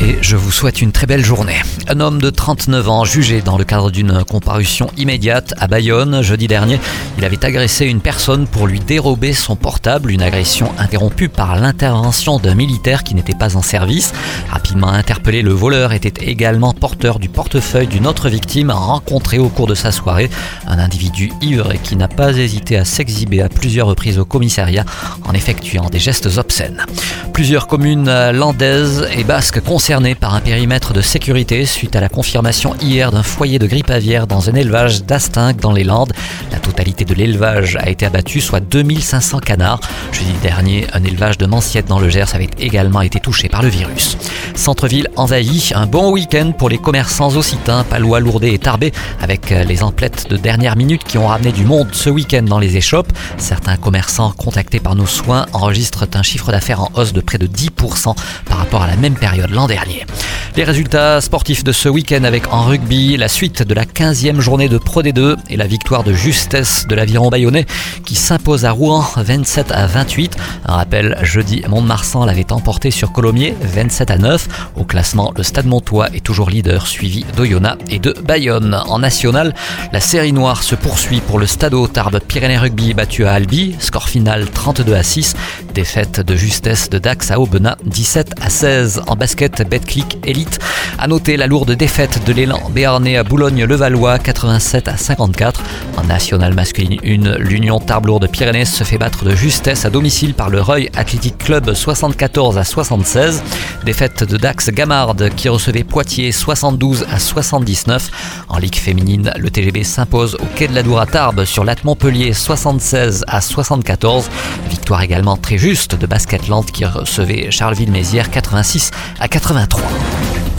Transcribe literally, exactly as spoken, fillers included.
Et je vous souhaite une très belle journée. Un homme de trente-neuf ans jugé dans le cadre d'une comparution immédiate à Bayonne jeudi dernier. Il avait agressé une personne pour lui dérober son portable. Une agression interrompue par l'intervention d'un militaire qui n'était pas en service. Rapidement interpellé, le voleur était également porteur du portefeuille d'une autre victime rencontrée au cours de sa soirée. Un individu ivre qui n'a pas hésité à s'exhiber à plusieurs reprises au commissariat en effectuant des gestes obscènes. Plusieurs communes landaises et basques concernées par un périmètre de sécurité suite à la confirmation hier d'un foyer de grippe aviaire dans un élevage d'Astingues dans les Landes. La totalité de l'élevage a été abattue, soit deux mille cinq cents canards. Jeudi dernier, un élevage de Mansiette dans le Gers avait également été touché par le virus. Centre-ville envahi, un bon week-end pour les commerçants occitains, palois, lourdais et tarbais, avec les emplettes de dernière minute qui ont ramené du monde ce week-end dans les échoppes. Certains commerçants contactés par nos soins enregistrent un chiffre d'affaires en hausse de près de dix pour cent par rapport à la même période l'an dernier. Les résultats sportifs de ce week-end avec en rugby la suite de la quinzième journée de Pro D deux et la victoire de justesse de l'aviron bayonnais qui s'impose à Rouen vingt-sept à vingt-huit. Un rappel, jeudi, Montmarsan l'avait emporté sur Colomiers vingt-sept à neuf. Au classement, le Stade Montois est toujours leader suivi d'Oyonnax et de Bayonne. En national, la série noire se poursuit pour le Stade Tarbes-Pyrénées Rugby battu à Albi. Score final trente-deux à six. Défaite de justesse de Dax à Aubenas dix-sept à seize. En basket, Betclic Elite. À noter la lourde défaite de l'élan béarnais à Boulogne-Levallois quatre-vingt-sept à cinquante-quatre. En nationale masculine un, l'Union Tarbes-Lourdes-Pyrénées se fait battre de justesse à domicile par le Rueil Athletic Club soixante-quatorze à soixante-seize. Défaite de Dax-Gamard qui recevait Poitiers soixante-douze à soixante-dix-neuf. En Ligue féminine, le T G B s'impose au Quai de l'Adour à Tarbes sur Lattes Montpellier soixante-seize à soixante-quatorze. Victoire également très juste de Basket Landes qui recevait Charleville-Mézières quatre-vingt-six à quatre-vingt-trois.